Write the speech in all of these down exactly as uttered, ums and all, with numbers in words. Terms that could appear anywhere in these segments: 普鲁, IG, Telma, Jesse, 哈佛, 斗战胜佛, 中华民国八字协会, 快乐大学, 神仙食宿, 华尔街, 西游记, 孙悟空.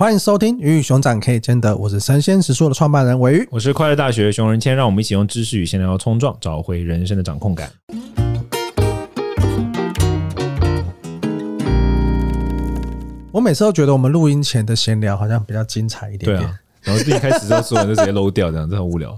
欢迎收听鱼与熊掌可以兼得，我是神仙食宿的创办人维鱼，我是快乐大学熊仁谦，让我们一起用知识与闲聊冲撞，找回人生的掌控感。我每次都觉得我们录音前的闲聊好像比较精彩一点点，对啊，然后自己开始之后所有人就直接漏掉，这样真的很无聊，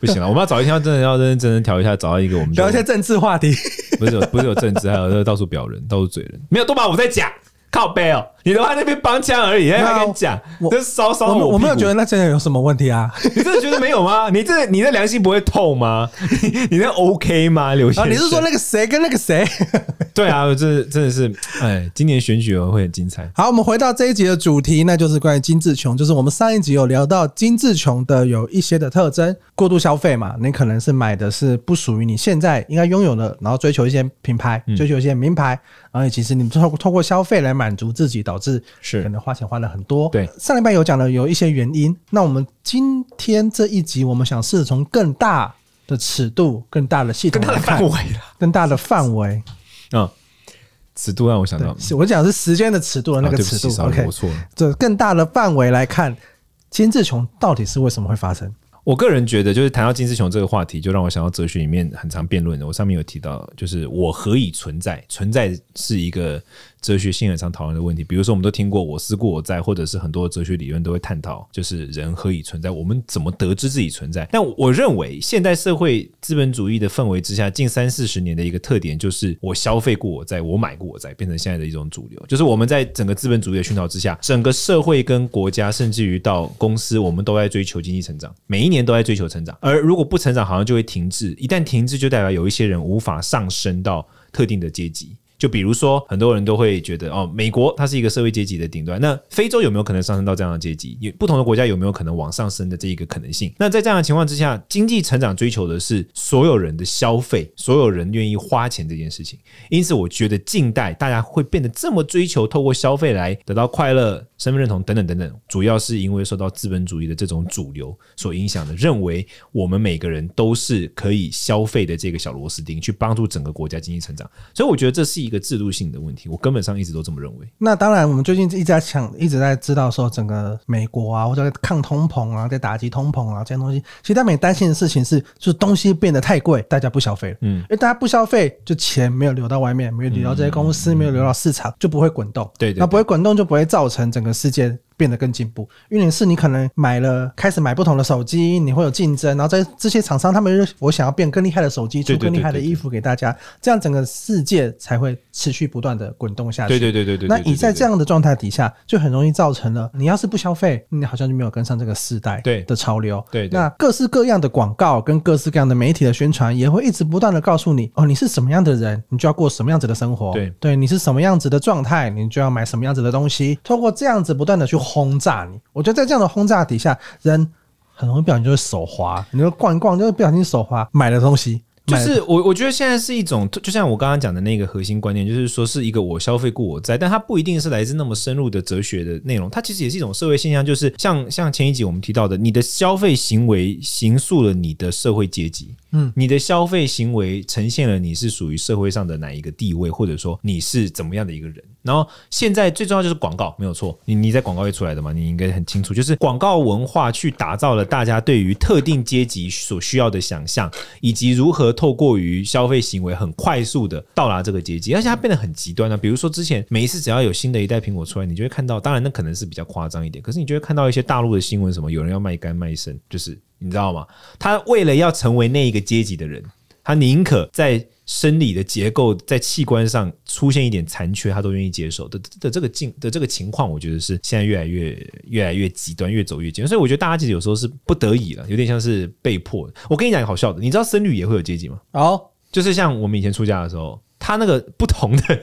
不行了，我们要找一天要真的要认真调一下，找到一个我们聊一些政治话题，不是有不是有政治，还有到处表人，到处嘴人，没有都把我在讲。靠背哦，你的话那边帮腔而已，还敢讲？这烧烧我屁股，我没有觉得那真的有什么问题啊！你真的觉得没有吗？你这你的良心不会痛吗？你你那 OK 吗？刘先生、啊，你是说那个谁跟那个谁？对啊，这真的是，哎，今年选举会很精彩。好，我们回到这一集的主题，那就是关于精致穷，就是我们上一集有聊到精致穷的有一些的特征，过度消费嘛，你可能是买的是不属于你现在应该拥有的，然后追求一些品牌，追求一些名牌，然后其实你透过消费来满足自己，导致可能花钱花了很多。对，上礼拜有讲了有一些原因，那我们今天这一集我们想试着从更大的尺度、更大的系统、更大的范围、更大的范围，嗯，尺度让我想到，我讲的是时间的尺度的那个尺度。啊、OK， 这更大的范围来看，精致穷到底是为什么会发生？我个人觉得，就是谈到精致穷这个话题，就让我想到哲学里面很常辩论的。我上面有提到，就是我何以存在？存在是一个哲学性很常讨论的问题。比如说，我们都听过"我思故我在"，或者是很多哲学理论都会探讨，就是人何以存在？我们怎么得知自己存在？但我认为，现代社会资本主义的氛围之下，近三四十年的一个特点就是"我消费故我在，我买故我在"，变成现在的一种主流。就是我们在整个资本主义的熏陶之下，整个社会跟国家，甚至于到公司，我们都在追求经济成长。每一年都在追求成长，而如果不成长好像就会停滞，一旦停滞就代表有一些人无法上升到特定的阶级，就比如说很多人都会觉得哦，美国它是一个社会阶级的顶端，那非洲有没有可能上升到这样的阶级，不同的国家有没有可能往上升的这一个可能性，那在这样的情况之下，经济成长追求的是所有人的消费，所有人愿意花钱这件事情，因此我觉得近代大家会变得这么追求透过消费来得到快乐、身份认同等等等等，主要是因为受到资本主义的这种主流所影响的，认为我们每个人都是可以消费的这个小螺丝钉，去帮助整个国家经济成长，所以我觉得这是一个制度性的问题，我根本上一直都这么认为。那当然，我们最近一直在想，一直在知道说整个美国啊，或者抗通膨啊，在打击通膨啊这些东西，其实他们也担心的事情是，就是东西变得太贵，大家不消费了，嗯，因为大家不消费，就钱没有流到外面，没有流到这些公司，嗯、没有流到市场，就不会滚动，对， 对, 对，那不会滚动就不会造成整个世界变得更进步，因为是你可能买了开始买不同的手机，你会有竞争，然后在这些厂商他们我想要变更厉害的手机，出更厉害的衣服给大家，这样整个世界才会持续不断的滚动下去。对对对对对。那你在这样的状态底下，就很容易造成了你要是不消费，你好像就没有跟上这个世代的潮流。对。那各式各样的广告跟各式各样的媒体的宣传也会一直不断的告诉你，哦，你是什么样的人，你就要过什么样子的生活。对。对，你是什么样子的状态，你就要买什么样子的东西。透过这样子不断的去轰炸你，我觉得在这样的轰炸底下，人很容易不小心就会手滑，你就逛一逛，就不小心手滑买的东西。就是我我觉得现在是一种，就像我刚刚讲的那个核心观念，就是说是一个我消费故我在，但它不一定是来自那么深入的哲学的内容，它其实也是一种社会现象，就是像像前一集我们提到的，你的消费行为形塑了你的社会阶级，嗯，你的消费行为呈现了你是属于社会上的哪一个地位，或者说你是怎么样的一个人。然后现在最重要就是广告，没有错，你你在广告业出来的嘛，你应该很清楚，就是广告文化去打造了大家对于特定阶级所需要的想象，以及如何透过于消费行为很快速的到达这个阶级，而且它变得很极端了、啊。比如说之前每一次只要有新的一代苹果出来，你就会看到，当然那可能是比较夸张一点，可是你就会看到一些大陆的新闻，什么有人要卖肝卖肾，就是你知道吗？他为了要成为那一个阶级的人，他宁可在生理的结构在器官上出现一点残缺，他都愿意接受 的, 的, 这, 个境的这个情况，我觉得是现在越来越越来越极端，越走越极端。所以我觉得大家其实有时候是不得已了，有点像是被迫的。我跟你讲一个好笑的，你知道僧侣也会有阶级吗？哦，就是像我们以前出家的时候，他那个不同的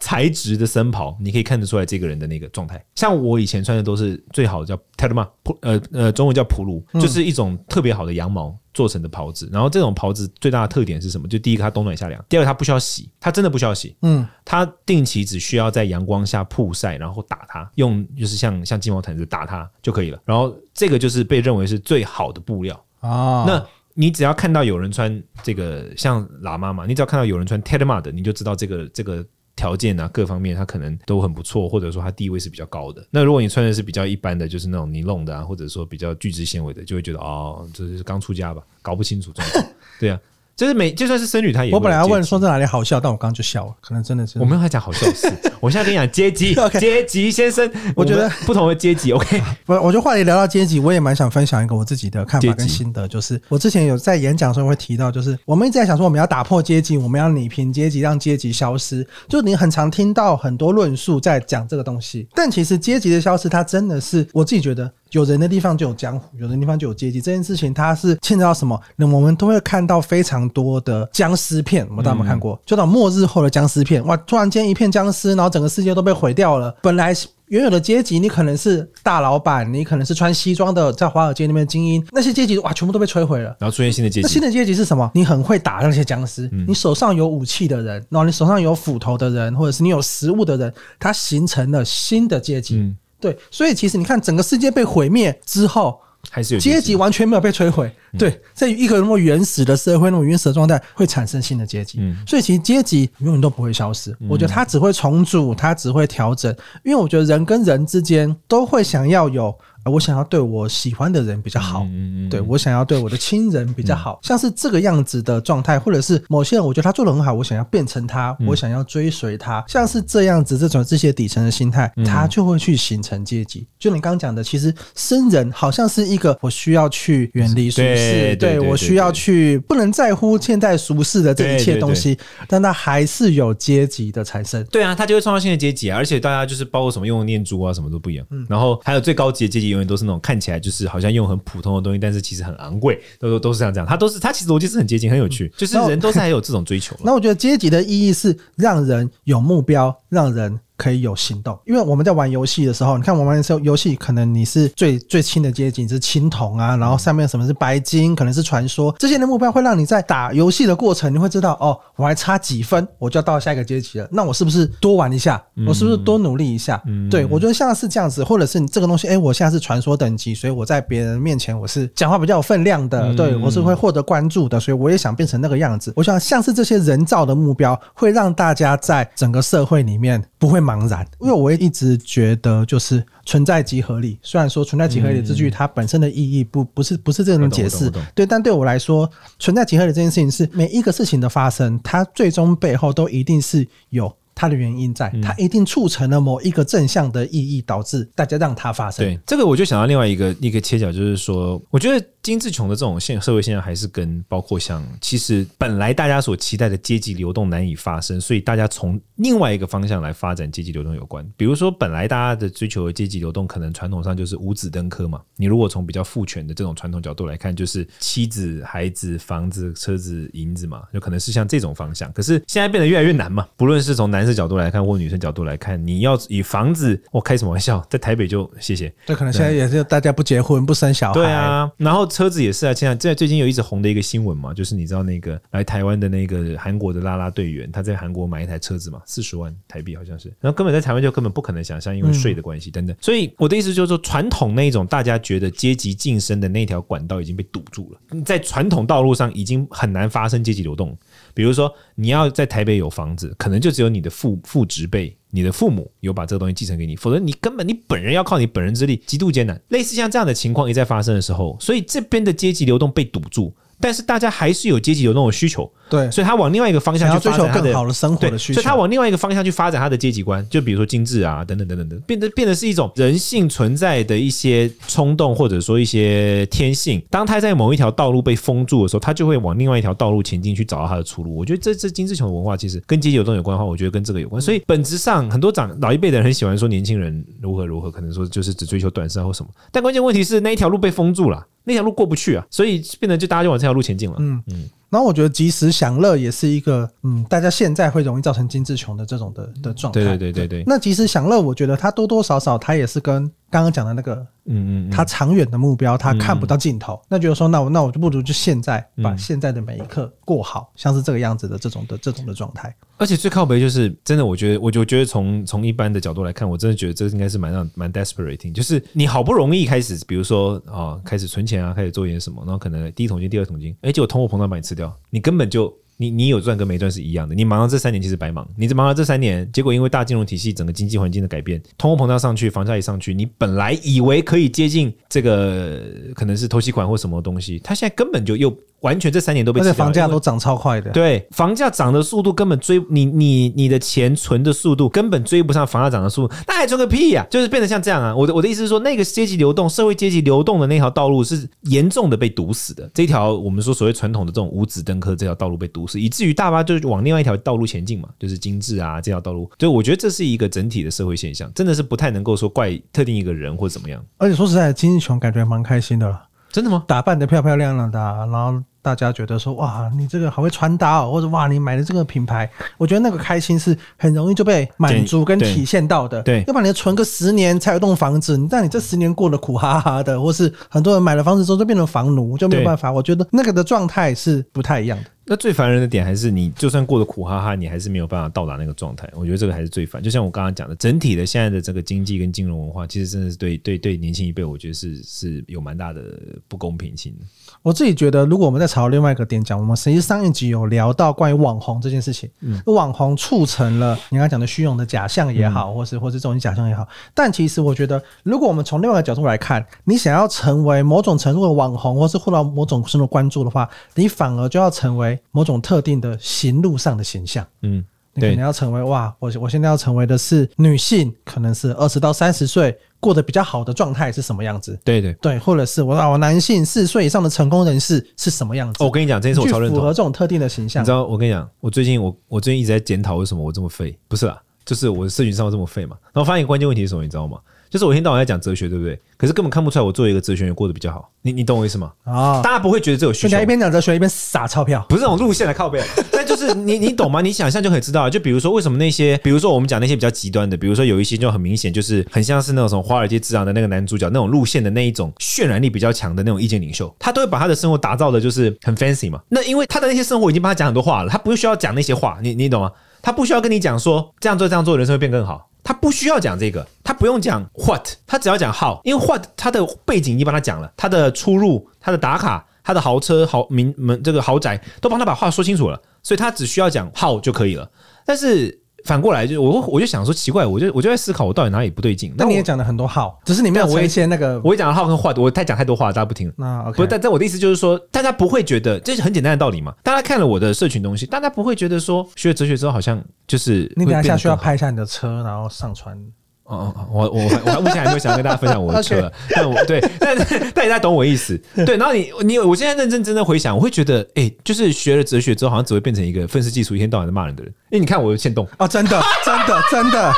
材质的僧袍，你可以看得出来这个人的那个状态。像我以前穿的都是最好的叫 Telma， 呃呃，中文叫普鲁，就是一种特别好的羊毛做成的袍子。然后这种袍子最大的特点是什么？就第一个它冬暖夏凉，第二个它不需要洗，它真的不需要洗，嗯，它定期只需要在阳光下曝晒，然后打它，用就是像像鸡毛掸子打它就可以了。然后这个就是被认为是最好的布料啊。那你只要看到有人穿这个像喇嘛嘛，你只要看到有人穿 Telma 的，你就知道这个这个。条件啊各方面他可能都很不错，或者说他地位是比较高的。那如果你穿的是比较一般的，就是那种尼龙的啊，或者说比较聚酯纤维的，就会觉得哦，这是刚出家吧，搞不清楚状况。对啊，就是每就算是僧侣他也会，我本来要问说在哪里好笑，但我刚刚就笑了，可能真的是我没有他讲好笑事。我现在跟你讲阶级，阶级先生，我觉得不同的阶级 ，OK。我就话题聊到阶级，我也蛮想分享一个我自己的看法跟心得，就是我之前有在演讲的时候会提到，就是我们一直在想说我们要打破阶级，我们要弭平阶级，让阶级消失。就你很常听到很多论述在讲这个东西，但其实阶级的消失，它真的是我自己觉得。有人的地方就有江湖，有人的地方就有阶级，这件事情它是牵扯到什么，我们都会看到非常多的僵尸片，我们大家有没有看过、嗯、就到末日后的僵尸片，哇，突然间一片僵尸，然后整个世界都被毁掉了。本来原有的阶级，你可能是大老板，你可能是穿西装的，在华尔街那边的精英，那些阶级哇，全部都被摧毁了。然后出现新的阶级，那新的阶级是什么？你很会打那些僵尸、嗯，你手上有武器的人，然后你手上有斧头的人，或者是你有食物的人，它形成了新的阶级。嗯，对，所以其实你看整个世界被毁灭之后，还是有阶级完全没有被摧毁、嗯、对，在一个那么原始的社会，那么原始的状态会产生新的阶级、嗯、所以其实阶级永远都不会消失、嗯、我觉得它只会重组，它只会调整，因为我觉得人跟人之间都会想要有我想要对我喜欢的人比较好、嗯、对，我想要对我的亲人比较好、嗯、像是这个样子的状态，或者是某些人我觉得他做得很好，我想要变成他、嗯、我想要追随他，像是这样子，这种这些底层的心态他就会去形成阶级、嗯、就你刚刚讲的，其实僧人好像是一个我需要去远离俗世， 对, 對, 對, 對, 對，我需要去不能在乎现代俗世的这一切东西，對對對對，但他还是有阶级的产生，对啊，他就会创造新的阶级、啊、而且大家就是包括什么用的念珠啊什么都不一样、嗯、然后还有最高级的阶级永远都是那种看起来就是好像用很普通的东西，但是其实很昂贵，都都是这样这样。他都是他其实逻辑是很接近，很有趣，嗯、就是人都是还有这种追求。那我觉得阶级的意义是让人有目标，让人可以有行动。因为我们在玩游戏的时候，你看我们玩的时候游戏，可能你是最最轻的阶级，你是青铜啊，然后上面什么是白金，可能是传说，这些的目标会让你在打游戏的过程，你会知道哦，我还差几分我就要到下一个阶级了，那我是不是多玩一下，我是不是多努力一下、嗯、对，我觉得像是这样子，或者是你这个东西，诶，我现在是传说等级，所以我在别人面前我是讲话比较有分量的，对，我是会获得关注的，所以我也想变成那个样子。我想像是这些人造的目标会让大家在整个社会里面不会茫然，因为我一直觉得就是存在即合理，虽然说存在即合理这句它本身的意义 不, 不是不是这种解释，对，但对我来说存在即合理这件事情是每一个事情的发生，它最终背后都一定是有它的原因在，它一定促成了某一个正向的意义，导致大家让它发生、嗯、对，这个我就想到另外一个一个切角，就是说我觉得精致穷的这种社会现象还是跟包括像其实本来大家所期待的阶级流动难以发生，所以大家从另外一个方向来发展阶级流动有关。比如说本来大家的追求的阶级流动可能传统上就是五子登科嘛，你如果从比较父权的这种传统角度来看，就是妻子孩子房子车子银子嘛，就可能是像这种方向，可是现在变得越来越难嘛，不论是从男角度来看或女生角度来看，你要以房子，我、哦、开什么玩笑，在台北就谢谢，对，可能现在也是大家不结婚不生小孩，对啊，然后车子也是啊，现在最近有一直红的一个新闻嘛，就是你知道那个来台湾的那个韩国的啦啦队员，他在韩国买一台车子嘛，四十万台币好像是，然后根本在台湾就根本不可能想象，因为税的关系等等、嗯、所以我的意思就是说，传统那一种大家觉得阶级晋升的那条管道已经被堵住了，在传统道路上已经很难发生阶级流动。比如说你要在台北有房子，可能就只有你的父父职辈，你的父母有把这个东西继承给你，否则你根本你本人要靠你本人之力极度艰难。类似像这样的情况一再发生的时候，所以这边的阶级流动被堵住，但是大家还是有阶级流动的需求，对，所以他往另外一个方向去发展他的，想要追求更好的生活的需求，所以他往另外一个方向去发展他的阶级观，就比如说精致啊等等等等等，变得变得是一种人性存在的一些冲动，或者说一些天性，当他在某一条道路被封住的时候，他就会往另外一条道路前进去找到他的出路。我觉得这这精致穷的文化其实跟阶级流动有关的话，我觉得跟这个有关，所以本质上很多长老一辈的人很喜欢说年轻人如何如何，可能说就是只追求短视或什么，但关键问题是那一条路被封住了，那条路过不去啊，所以变成就大家就往这条路前进了。嗯嗯，然后我觉得及时享乐也是一个，嗯，大家现在会容易造成精致穷的这种的的状态。对对对对对。那及时享乐，我觉得它多多少少它也是跟刚刚讲的那个，嗯嗯，它长远的目标它看不到尽头，嗯、那觉得说那我那我就不如就现在把现在的每一刻过好，嗯、像是这个样子的这种的这种的状态。而且最靠北就是真的，我觉得我就觉得从从一般的角度来看，我真的觉得这应该是蛮让蛮 desperate， 就是你好不容易开始，比如说啊、哦、开始存钱啊，开始做一点什么，然后可能第一桶金第二桶金，哎，结果通货膨胀把你吃掉，你根本就你你有赚跟没赚是一样的，你忙了这三年其实白忙，你忙了这三年，结果因为大金融体系整个经济环境的改变，通货膨胀上去，房价也上去，你本来以为可以接近这个可能是投息款或什么东西，它现在根本就又完全这三年都被吃掉了，而且房价都涨超快的，对，房价涨的速度根本追你你你的钱存的速度根本追不上房价涨的速度，那还存个屁啊，就是变得像这样啊。我的我的意思是说，那个阶级流动、社会阶级流动的那条道路是严重的被堵死的，这条我们说所谓传统的这种五子登科这条道路被堵死。以至于大巴就往另外一条道路前进嘛，就是精致啊这条道路，所以我觉得这是一个整体的社会现象，真的是不太能够说怪特定一个人或怎么样。而且说实在，金日琼感觉蛮开心的了，真的吗？打扮得漂漂亮亮的、啊，然后大家觉得说哇，你这个好会穿搭哦，或者哇，你买的这个品牌，我觉得那个开心是很容易就被满足跟体现到的。对，要不然你存个十年才有栋房子，但你这十年过得苦哈哈的，或是很多人买了房子之后就变成房奴，就没有办法。我觉得那个的状态是不太一样的。那最烦人的点还是你就算过得苦哈哈，你还是没有办法到达那个状态，我觉得这个还是最烦。就像我刚刚讲的，整体的现在的这个经济跟金融文化其实真的是对对对年轻一辈，我觉得是是有蛮大的不公平性的。我自己觉得如果我们再朝另外一个点讲，我们实际上一集有聊到关于网红这件事情、嗯、网红促成了你刚才讲的虚荣的假象也好、嗯、或是或是这种假象也好，但其实我觉得如果我们从另外一个角度来看，你想要成为某种程度的网红或是获得某种程度的关注的话，你反而就要成为某种特定的行路上的形象，嗯，你可能要成为哇，我我现在要成为的是女性，可能是二十到三十岁过得比较好的状态是什么样子？对对对，或者是我我男性四十岁以上的成功人士是什么样子？哦、我跟你讲，这件事我超认同，符合这种特定的形象。你知道，我跟你讲，我最近我我最近一直在检讨为什么我这么废，不是啦，就是我的社群上这么废嘛。然后发现一个关键问题是什么，你知道吗？就是我一天到晚在讲哲学，对不对？可是根本看不出来我作为一个哲学人过得比较好，你你懂我意思吗？啊、哦，大家不会觉得这有需求。人家一边讲哲学一边撒钞票，不是那种路线的靠背。但就是你你懂吗？你想象就可以知道。就比如说为什么那些，比如说我们讲那些比较极端的，比如说有一些就很明显就是很像是那种华尔街之狼的那个男主角那种路线的那一种渲染力比较强的那种意见领袖，他都会把他的生活打造的就是很 fancy 嘛。那因为他的那些生活已经帮他讲很多话了，他不需要讲那些话，你你懂吗？他不需要跟你讲说这样做这样做人生会变更好。他不需要讲这个，他不用讲 what， 他只要讲 how， 因为 what 他的背景已经帮他讲了，他的出入、他的打卡、他的豪车、豪名门这个豪宅都帮他把话说清楚了，所以他只需要讲 how 就可以了。但是反过来就我我就想说奇怪，我就我就在思考我到底哪里不对劲。那你也讲了很多号，只是你没有呈现那个。我也讲了号跟话，我太讲太多话，大家不听。那、啊 okay、不，但但我的意思就是说，大家不会觉得这是很简单的道理嘛？大家看了我的社群东西，大家不会觉得说学了哲学之后好像就是。你等一下需要拍一下你的车，然后上传。哦哦，我我我目前还没有想要跟大家分享我的车了，okay、但我对，但但大家懂我意思，对。然后你你，我现在认真真的回想，我会觉得，哎、欸，就是学了哲学之后，好像只会变成一个愤世嫉俗、一天到晚在骂人的人。因为你看我有欠动啊，真的，真的，真的。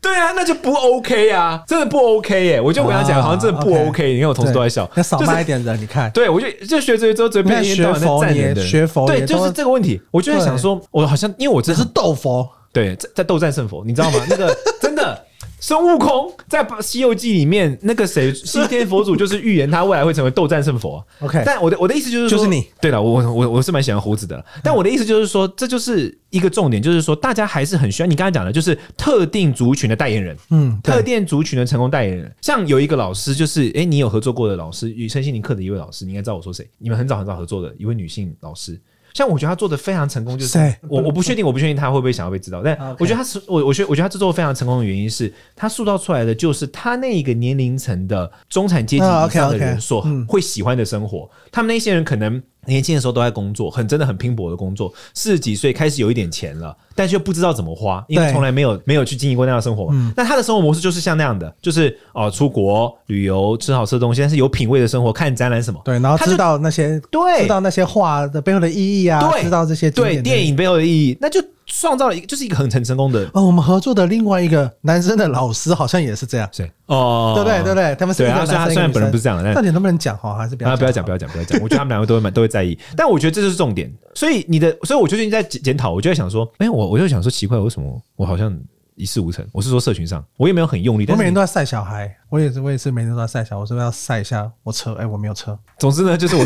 对啊，那就不 OK 啊，真的不 OK 耶、欸！我就跟他讲，好像真的不 OK、啊。你看我同事都在笑，要、okay, 少骂一点人。你看，对我就就学这些之后，嘴边一天到晚在赞人的人，学佛对，就是这个问题。我就在想说，我好像因为我真的是斗佛。对，在斗战胜佛，你知道吗？那个真的，孙悟空在《西游记》里面，那个谁，西天佛祖就是预言他未来会成为斗战胜佛、啊。OK， 但我的我的意思就是说，就是你对了，我我我是蛮喜欢猴子的，但我的意思就是说，这就是一个重点，就是说大家还是很需要你刚才讲的，就是特定族群的代言人，嗯，特定族群的成功代言人。像有一个老师，就是哎、欸，你有合作过的老师，与身心灵课的一位老师，你应该知道我说谁，你们很早很早合作的一位女性老师。像我觉得他做的非常成功，就是我我不确定，我不确定他会不会想要被知道，但我觉得他是我我觉我觉得他做的非常成功的原因是，他塑造出来的就是他那一个年龄层的中产阶级以上的人所会喜欢的生活。他们那些人可能年轻的时候都在工作，很真的很拼搏的工作，四十几岁开始有一点钱了，但是又不知道怎么花，因为从来没有没有去经营过那样的生活嘛、嗯。那他的生活模式就是像那样的，就是哦、呃、出国旅游吃好吃的东西，但是有品味的生活，看展览什么，对，然后知道那些对，知道那些画的背后的意义啊，对，知道这些对电影背后的意义，那就。创造了一个就是一个很成功的哦，我们合作的另外一个男生的老师好像也是这样，对哦，对不对？对不对？他们是对啊，虽然虽然本人不是这样，但你能不能讲哈？还是不要不要讲，不要讲，不要讲。我觉得他们两位都会都会在意，但我觉得这就是重点。所以你的，所以我最近在检讨，我就在想说，哎、欸，我我就想说奇怪，为什么我好像一事无成？我是说社群上，我也没有很用力，但我每天都在晒小孩，我也是，我也是每天都在晒小孩，我是不是要晒一下我车？哎、欸，我没有车。总之呢，就是我。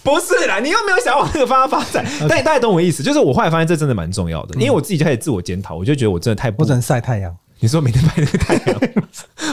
不是啦，你又没有想往那个方向发展， okay. 但你大概懂我意思，就是我后来发现这真的蛮重要的、嗯，因为我自己就开始自我检讨，我就觉得我真的太不，我只能晒太阳。你说每天拍那个太阳，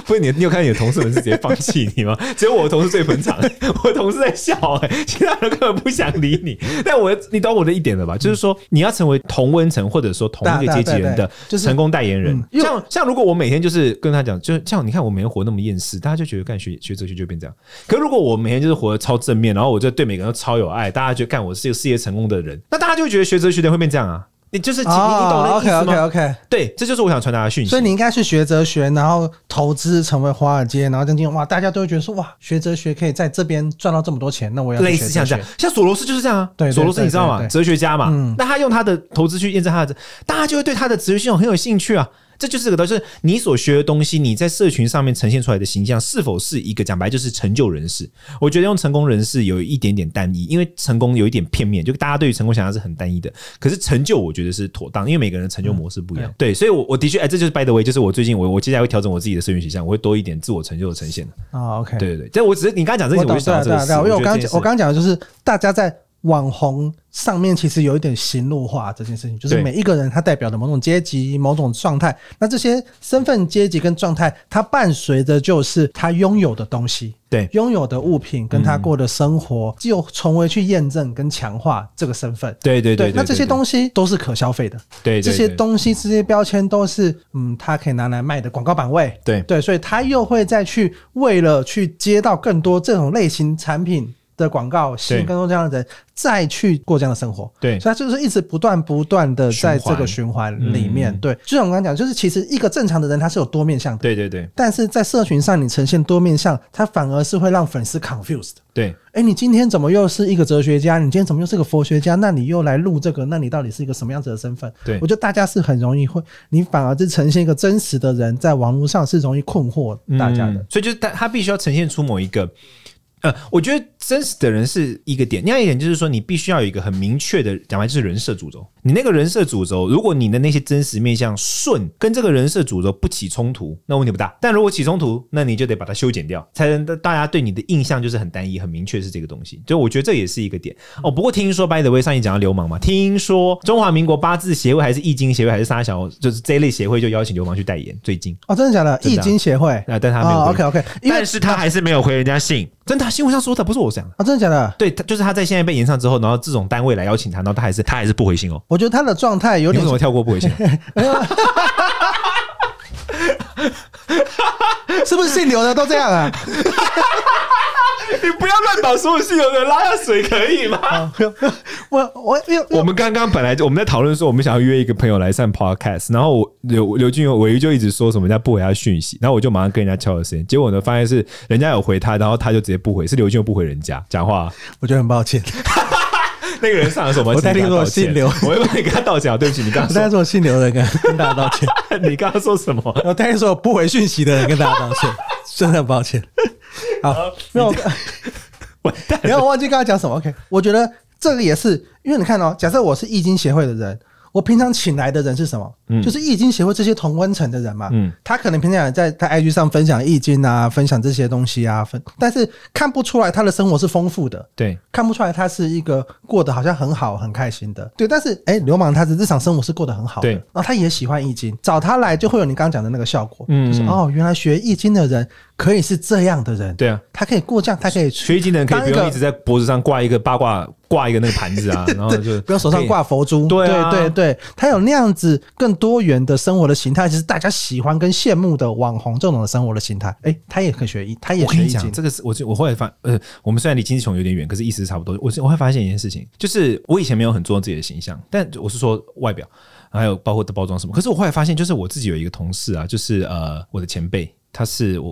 不是你，你有看你的同事们是直接放弃你吗？只有我的同事最捧场，我的同事在笑、欸，其他人根本不想理你。但我，你懂我的一点了吧？嗯、就是说，你要成为同温层或者说同一个阶级人的成功代言人。就是嗯、像像如果我每天就是跟他讲，就是像你看我每天活那么厌世，大家就觉得干学学哲学就变这样。可是如果我每天就是活得超正面，然后我就对每个人都超有爱，大家就干我是一个事业成功的人，那大家就会觉得学哲学的人会变这样啊。你就是你懂那意思吗、oh, ？OK OK OK， 对，这就是我想传达的讯息。所以你应该是学哲学，然后投资成为华尔街，然后这样哇，大家都会觉得说哇，学哲学可以在这边赚到这么多钱，那我要学哲学类似像这样，像索罗斯就是这样啊。对, 對, 對, 對, 對，索罗斯你知道吗？哲学家嘛，嗯、那他用他的投资去验证他的，大家就会对他的哲学系统很有兴趣啊。这就是个，就是你所学的东西，你在社群上面呈现出来的形象，是否是一个讲白就是成就人士？我觉得用成功人士有一点点单一，因为成功有一点片面，就大家对于成功想象是很单一的。可是成就，我觉得是妥当，因为每个人的成就模式不一样。嗯、对，所以我，我我的确，哎，这就是 by the way， 就是我最近我我接下来会调整我自己的社群形象，我会多一点自我成就的呈现。啊、哦、，OK， 对对对，但我只是你刚才讲这些，我就想到这个事，因为我刚我刚讲的就是大家在网红上面其实有一点形塑化这件事情，就是每一个人他代表的某种阶级、某种状态，那这些身份、阶级跟状态，它伴随着就是他拥有的东西，对，拥有的物品跟他过的生活，嗯、就从而去验证跟强化这个身份。对对 对, 對, 對, 對, 對, 對, 對, 對，那这些东西都是可消费的， 對, 對, 對, 对，这些东西、这些标签都是，嗯，他可以拿来卖的广告版位，对对，所以他又会再去为了去接到更多这种类型产品的广告，吸引更多这样的人再去过这样的生活，对，所以它就是一直不断不断的在这个循环里面、嗯、对，就像我刚刚讲，就是其实一个正常的人他是有多面向的，对对对，但是在社群上你呈现多面向，它反而是会让粉丝 confused， 对，哎、欸，你今天怎么又是一个哲学家，你今天怎么又是个佛学家，那你又来录这个，那你到底是一个什么样子的身份？对，我觉得大家是很容易会，你反而是呈现一个真实的人，在网络上是容易困惑大家的、嗯、所以就是他必须要呈现出某一个呃，我觉得真实的人是一个点，另外一点就是说，你必须要有一个很明确的，讲白就是人设主轴。你那个人设主轴，如果你的那些真实面向顺跟这个人设主轴不起冲突，那问题不大。但如果起冲突，那你就得把它修剪掉，才能大家对你的印象就是很单一、很明确是这个东西。所以我觉得这也是一个点哦。不过听说 by the way 上一讲到流氓嘛，听说中华民国八字协会还是易经协会还是啥小，就是这一类协会就邀请流氓去代言。最近哦，真的假的？易经协会啊，但他没有、哦、OK OK， 但是他还是没有回人家信，真的。新闻上说的不是我讲的啊，真的假的？对，就是他在现在被延上之后，然后这种单位来邀请他，然后他还是他还是不回信哦。我觉得他的状态有点，你为什么跳过不回信？是不是姓刘的都这样啊？你不要乱把所有姓刘的拉下水，可以吗？我我我们刚刚本来我们在讨论说，我们想要约一个朋友来上 podcast， 然后刘刘俊伟就一直说什么人家不回他讯息，然后我就马上跟人家敲了时间，结果呢发现是人家有回他，然后他就直接不回，是刘俊伟不回人家讲话、啊，我觉得很抱歉。那个人上的时候，我代替我姓刘，我会帮你跟他道歉。对不起，你刚刚说我代替我姓刘的人跟大家道歉。你刚刚说什么？我代替说我不回讯息的人跟大家道歉，真的很抱歉。好，那我完蛋了，然后我忘记刚才讲什么。OK， 我觉得这个也是，因为你看哦，假设我是易经协会的人，我平常请来的人是什么？嗯、就是易经协会这些同温层的人嘛、嗯。他可能平常在他 I G 上分享易经啊，分享这些东西啊，分但是看不出来他的生活是丰富的，对，看不出来他是一个过得好像很好很开心的，对。但是哎、欸，流氓他的日常生活是过得很好的，对。然后他也喜欢易经，找他来就会有你刚刚讲的那个效果，嗯嗯，就是哦，原来学易经的人可以是这样的人，对啊，他可以过这样，他可以学易经的人可以不用一直在脖子上挂一个八卦。挂一个那个盘子啊，然后就不用手上挂佛珠，对、啊、对对对，他有那样子更多元的生活的形态，就是大家喜欢跟羡慕的网红这种的生活的形态。哎、欸，他也可以学，他也可以。我跟你讲，这个是我我后来发，呃，我们虽然离经济穷有点远，可是意思是差不多。我我会发现一件事情，就是我以前没有很注重自己的形象，但我是说外表，还有包括的包装什么。可是我后来发现，就是我自己有一个同事啊，就是呃我的前辈，他是我。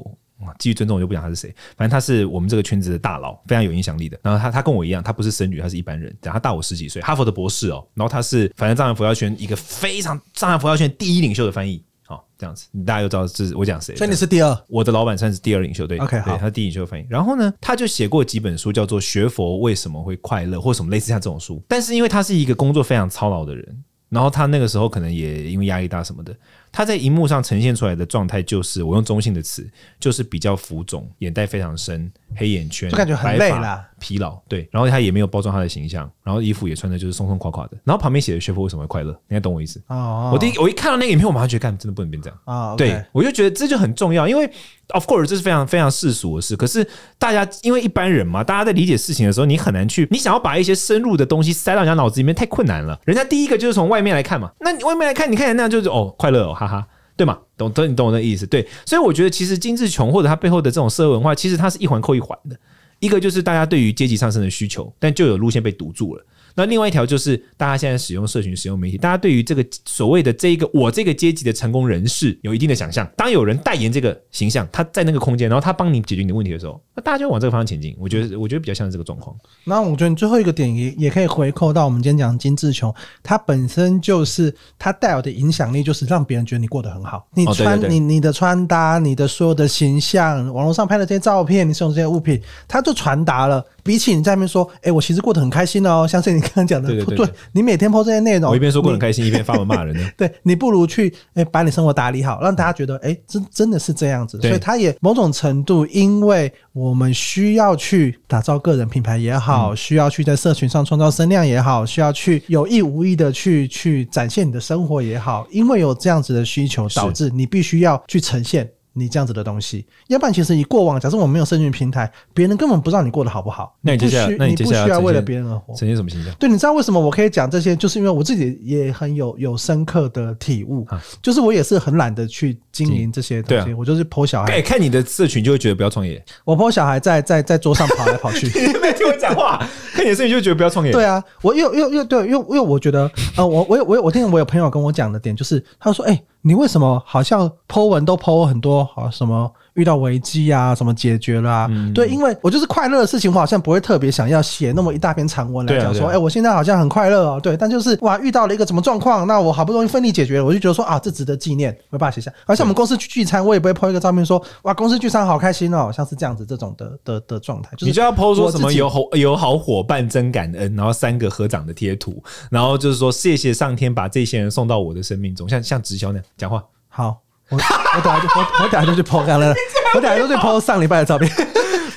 基于尊重我就不讲他是谁，反正他是我们这个圈子的大佬，非常有影响力的。然后他他跟我一样，他不是僧侣，他是一般人，他大我十几岁，哈佛的博士哦。然后他是反正藏传佛教圈一个非常藏传佛教圈第一领袖的翻译。好，这样子你大家就知道是我讲谁。所以你是第二，我的老板算是第二领袖，对 ，OK， 好，他是第一领袖的翻译。然后呢，他就写过几本书，叫做《学佛为什么会快乐》或什么类似像这种书。但是因为他是一个工作非常操劳的人，然后他那个时候可能也因为压力大什么的。它在荧幕上呈现出来的状态就是，我用中性的词，就是比较浮肿，眼袋非常深，黑眼圈，就感觉很累啦，疲劳。对，然后他也没有包装他的形象，然后衣服也穿的就是松松垮垮的，然后旁边写的学佛为什么会快乐，你还懂我意思？哦哦我第一我一看到那个影片，我马上觉得干真的不能变这样。哦 okay、对，我就觉得这就很重要，因为 of course 这是非常非常世俗的事，可是大家因为一般人嘛，大家在理解事情的时候，你很难去，你想要把一些深入的东西塞到人家脑子里面太困难了。人家第一个就是从外面来看嘛，那你外面来看，你看起来那样就是哦快乐哦哈哈。对嘛？懂，你懂我的意思。对，所以我觉得其实精致穷或者它背后的这种社会文化，其实它是一环扣一环的。一个就是大家对于阶级上升的需求，但就有路线被堵住了。那另外一条就是大家现在使用社群、使用媒体，大家对于这个所谓的这一个我这个阶级的成功人士有一定的想象。当有人代言这个形象，他在那个空间，然后他帮你解决你的问题的时候，那大家就往这个方向前进。我觉得，我觉得比较像是这个状况。那我觉得最后一个点也也可以回扣到我们今天讲精致穷，它本身就是它带有的影响力，就是让别人觉得你过得很好。你穿、哦、对对对你你的穿搭、你的所有的形象、网络上拍的这些照片、你使用这些物品，它就传达了。比起你在那边说，哎、欸，我其实过得很开心哦，像是你刚刚讲的，对对 对, 对, 对，你每天 po 这些内容，我一边说过得很开心，一边发文骂人呢。对，你不如去、欸、把你生活打理好，让大家觉得，哎、欸，真真的是这样子。所以他也某种程度，因为我们需要去打造个人品牌也好，嗯、需要去在社群上创造声量也好，需要去有意无意的去去展现你的生活也好，因为有这样子的需求，导致你必须要去呈现。你这样子的东西，要不然其实以过往，假设我们没有社群平台，别人根本不知道你过得好不好。那你接下来，那你接下来你不需要为了别人而活，呈现什么形象？对，你知道为什么我可以讲这些，就是因为我自己也很有有深刻的体悟，啊、就是我也是很懒得去经营这些东西，啊、我就是 po 小孩、欸。看你的社群就会觉得不要创业。我 po 小孩在在在桌上跑来跑去，你没听我讲话。看你的社群就觉得不要创业。对啊，我又又又对，因为因为我觉得，呃，我我我我听我有朋友跟我讲的点，就是他说，哎、欸。你为什么好像 po 文都 po 很多好什么遇到危机啊什么解决了啊、嗯、对，因为我就是快乐的事情我好像不会特别想要写那么一大篇长文来讲说哎、啊啊欸、我现在好像很快乐哦，对，但就是哇遇到了一个什么状况，那我好不容易奋力解决了，我就觉得说啊这值得纪念，我把它写下。而且我们公司去聚餐我也不会 po 一个照片说哇公司聚餐好开心哦，像是这样子这种的的的状态、就是、你就要 po 说什么有有好伙伴真感恩，然后三个合掌的贴图，然后就是说谢谢上天把这些人送到我的生命中，像像直销那样讲话。好，我我等下就我我等下就去 po 干了，我等下就去 po 上礼拜的照片。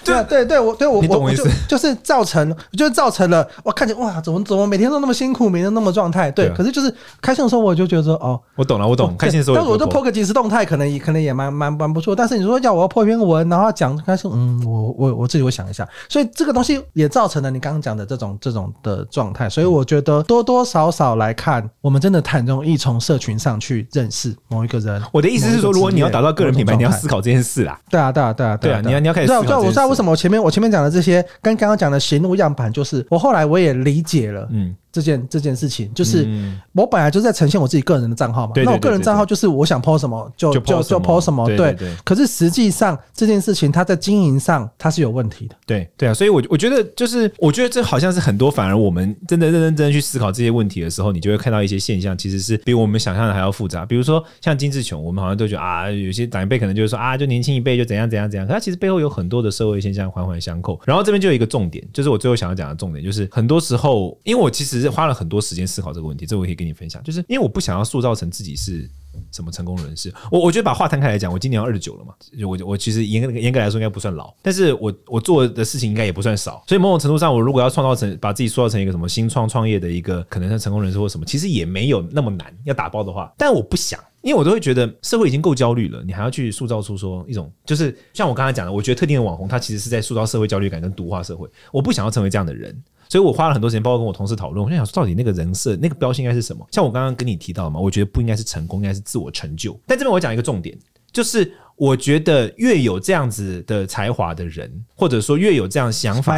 对对对，我对我你懂我意思，我就就是造成，就是造成了我看见哇，怎么怎么每天都那么辛苦，每天那么状态。对，对啊、可是就是开心的时候，我就觉得说哦，我懂了，我懂。开心的时候，但是我就 po 个即时动态，可能也可能也蛮蛮蛮不错。但是你说要我要 po 一篇文，然后讲，但是嗯，我我我自己会想一下。所以这个东西也造成了你刚刚讲的这种这种的状态。所以我觉得多多少少来看，我们真的很容易从社群上去认识某一个人。我的意思是说，如果你要打造个人品牌，你要思考这件事啦。对啊，对啊，对啊，对啊，你要你要开始思考这件事。对啊，对啊，为什么我前面我前面讲的这些跟刚刚讲的行路样板，就是我后来我也理解了，嗯。这件这件事情就是我本来就在呈现我自己个人的账号嘛，对对对对对对，那我个人账号就是我想 po 什么就就 po 什 么, 什么 对, 对, 对, 对。可是实际上这件事情它在经营上它是有问题的，对对啊，所以我我觉得就是我觉得这好像是很多反而我们真的认真真去思考这些问题的时候，你就会看到一些现象其实是比我们想象的还要复杂。比如说像精致穷，我们好像都觉得啊，有些长辈可能就是说啊，就年轻一辈就怎样怎样怎样，可它其实背后有很多的社会现象环环相扣。然后这边就有一个重点，就是我最后想要讲的重点，就是很多时候因为我其实花了很多时间思考这个问题，这我可以跟你分享，就是因为我不想要塑造成自己是什么成功人士。我我觉得把话摊开来讲，我今年要二十九了嘛，我我其实严严格来说应该不算老，但是我我做的事情应该也不算少，所以某种程度上，我如果要创造成把自己塑造成一个什么新创创业的一个可能是成功人士或什么，其实也没有那么难要打包的话，但我不想。因为我都会觉得社会已经够焦虑了，你还要去塑造出说一种，就是像我刚才讲的，我觉得特定的网红他其实是在塑造社会焦虑感跟毒化社会，我不想要成为这样的人，所以我花了很多时间，包括跟我同事讨论，我就想说到底那个人设那个标签应该是什么。像我刚刚跟你提到嘛，我觉得不应该是成功，应该是自我成就。但这边我讲一个重点，就是我觉得越有这样子的才华的人，或者说越有这样想法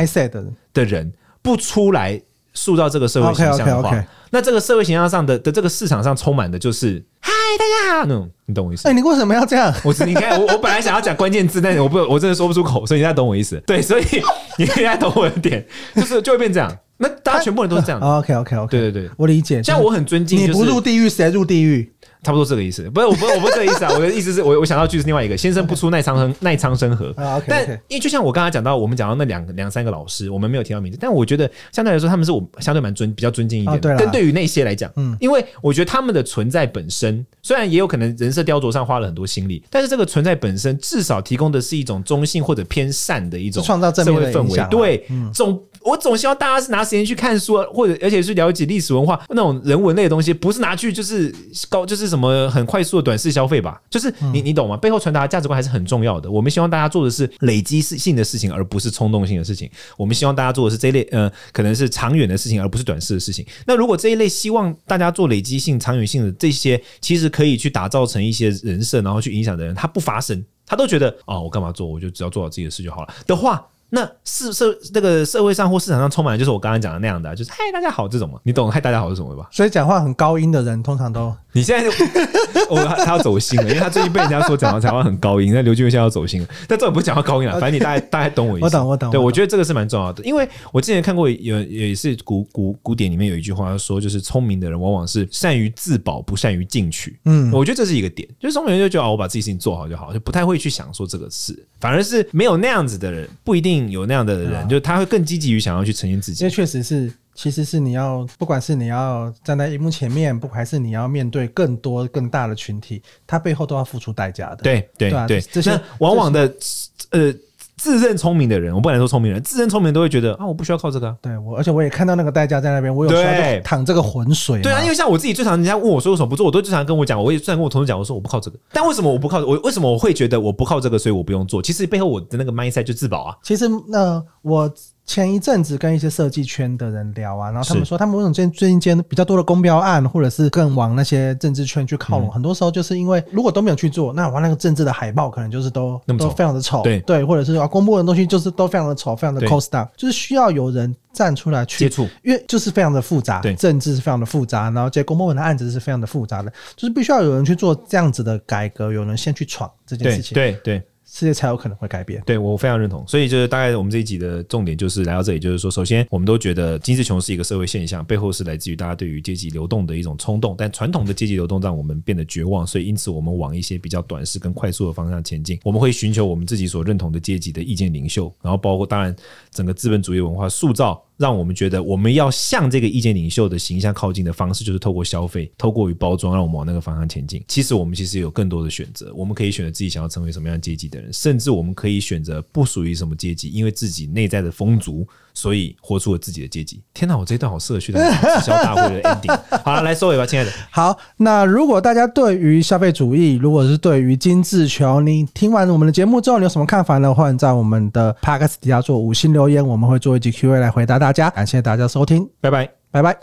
的人不出来塑造这个社会形象的话， okay, okay, okay. 那这个社会形象上 的, 的这个市场上充满的就是嗨大家好那种，你懂我意思？哎、欸，你为什么要这样？我你看 我, 我本来想要讲关键字，但是我不我真的说不出口，所以你大家懂我意思。对，所以你大家懂我的点，就是就会变这样。那大家全部人都是这样的、啊、OK OK OK， 对对对，我理解。像我很尊敬、就是，你不入地狱谁入地狱？差不多这个意思。不是，我不是我不是这个意思啊，我的意思是我我想到句是另外一个，先生不出奈昌奈昌生和。啊、okay, okay. 但因为就像我刚才讲到，我们讲到那两两三个老师，我们没有提到名字，但我觉得相对来说他们是我相对蛮尊比较尊敬一点的，跟、啊、对于那些来讲、嗯，因为我觉得他们的存在本身，虽然也有可能人设雕琢上花了很多心力，但是这个存在本身至少提供的是一种中性或者偏善的一种创造正面的氛围、啊。对，嗯、总我总希望大家是拿时间去看书，或者而且去了解历史文化那种人文类的东西，不是拿去就是高就是。什么很快速的短视消费吧，就是 你, 你懂吗？背后传达价值观还是很重要的。我们希望大家做的是累积性的事情，而不是冲动性的事情。我们希望大家做的是这一类呃，可能是长远的事情，而不是短视的事情。那如果这一类希望大家做累积性、长远性的这些，其实可以去打造成一些人设，然后去影响的人，他不发声，他都觉得哦，我干嘛做？我就只要做好自己的事就好了的话。那是社那个社会上或市场上充满的就是我刚才讲的那样的、啊，就是嗨大家好这种嘛，你懂嗨大家好是什么吧？所以讲话很高音的人通常都你现在我、哦、他要走心了，因为他最近被人家说讲话很高音，那刘俊佑现在要走心了，但这种不讲话高音了，反正你大概大概懂我意思。我懂我懂。对，我觉得这个是蛮重要的，因为我之前看过有也是古古古典里面有一句话说，就是聪明的人往往是善于自保，不善于进取。嗯，我觉得这是一个点，就是聪明人就觉得、哦、我把自己事情做好就好，就不太会去想说这个事，反而是没有那样子的人不一定。有那样的人、啊、就他会更积极于想要去呈现自己，因为确实是其实是你要不管是你要站在荧幕前面不还是你要面对更多更大的群体，他背后都要付出代价的。对对 对,、啊、對這些那往往的呃自认聪明的人，我不能说聪明人，自认聪明人都会觉得啊，我不需要靠这个、啊。对我，而且我也看到那个代价在那边，我有时候就淌这个浑水。对啊，因为像我自己最常人家问我说为什么不做，我都最常跟我讲，我也虽然跟我同事讲，我说我不靠这个，但为什么我不靠？我为什么我会觉得我不靠这个，所以我不用做？其实背后我的那个 mindset 就自保啊。其实呃，我前一阵子跟一些设计圈的人聊啊，然后他们说他们为什么最近最近间比较多的公标案，或者是更往那些政治圈去靠拢、嗯，很多时候就是因为如果都没有去做，那我那个政治的海报可能就是都都非常的丑，对对，或者是说、啊、公布的东西就是都非常的丑，非常的 cost down， 就是需要有人站出来去接触，因为就是非常的复杂，政治是非常的复杂，然后这公部门的案子是非常的复杂的，就是必须要有人去做这样子的改革，有人先去闯这件事情，对对。对世界才有可能会改变，对我非常认同。所以就是大概我们这一集的重点就是来到这里，就是说，首先我们都觉得精致穷是一个社会现象，背后是来自于大家对于阶级流动的一种冲动，但传统的阶级流动让我们变得绝望，所以因此我们往一些比较短视跟快速的方向前进。我们会寻求我们自己所认同的阶级的意见领袖，然后包括当然整个资本主义文化塑造。让我们觉得我们要向这个意见领袖的形象靠近的方式就是透过消费，透过于包装，让我们往那个方向前进。其实我们其实有更多的选择，我们可以选择自己想要成为什么样阶级的人，甚至我们可以选择不属于什么阶级，因为自己内在的丰足，所以活出了自己的阶级。天哪，我这一段好适合去的直销大会的 ending。 好了，来收尾吧，亲爱的。好，那如果大家对于消费主义，如果是对于精致穷，你听完我们的节目之后你有什么看法呢？欢迎在我们的 Podcast 底下做五星留言，我们会做一集 Q A 来回答大家。感谢大家收听，拜拜，拜拜。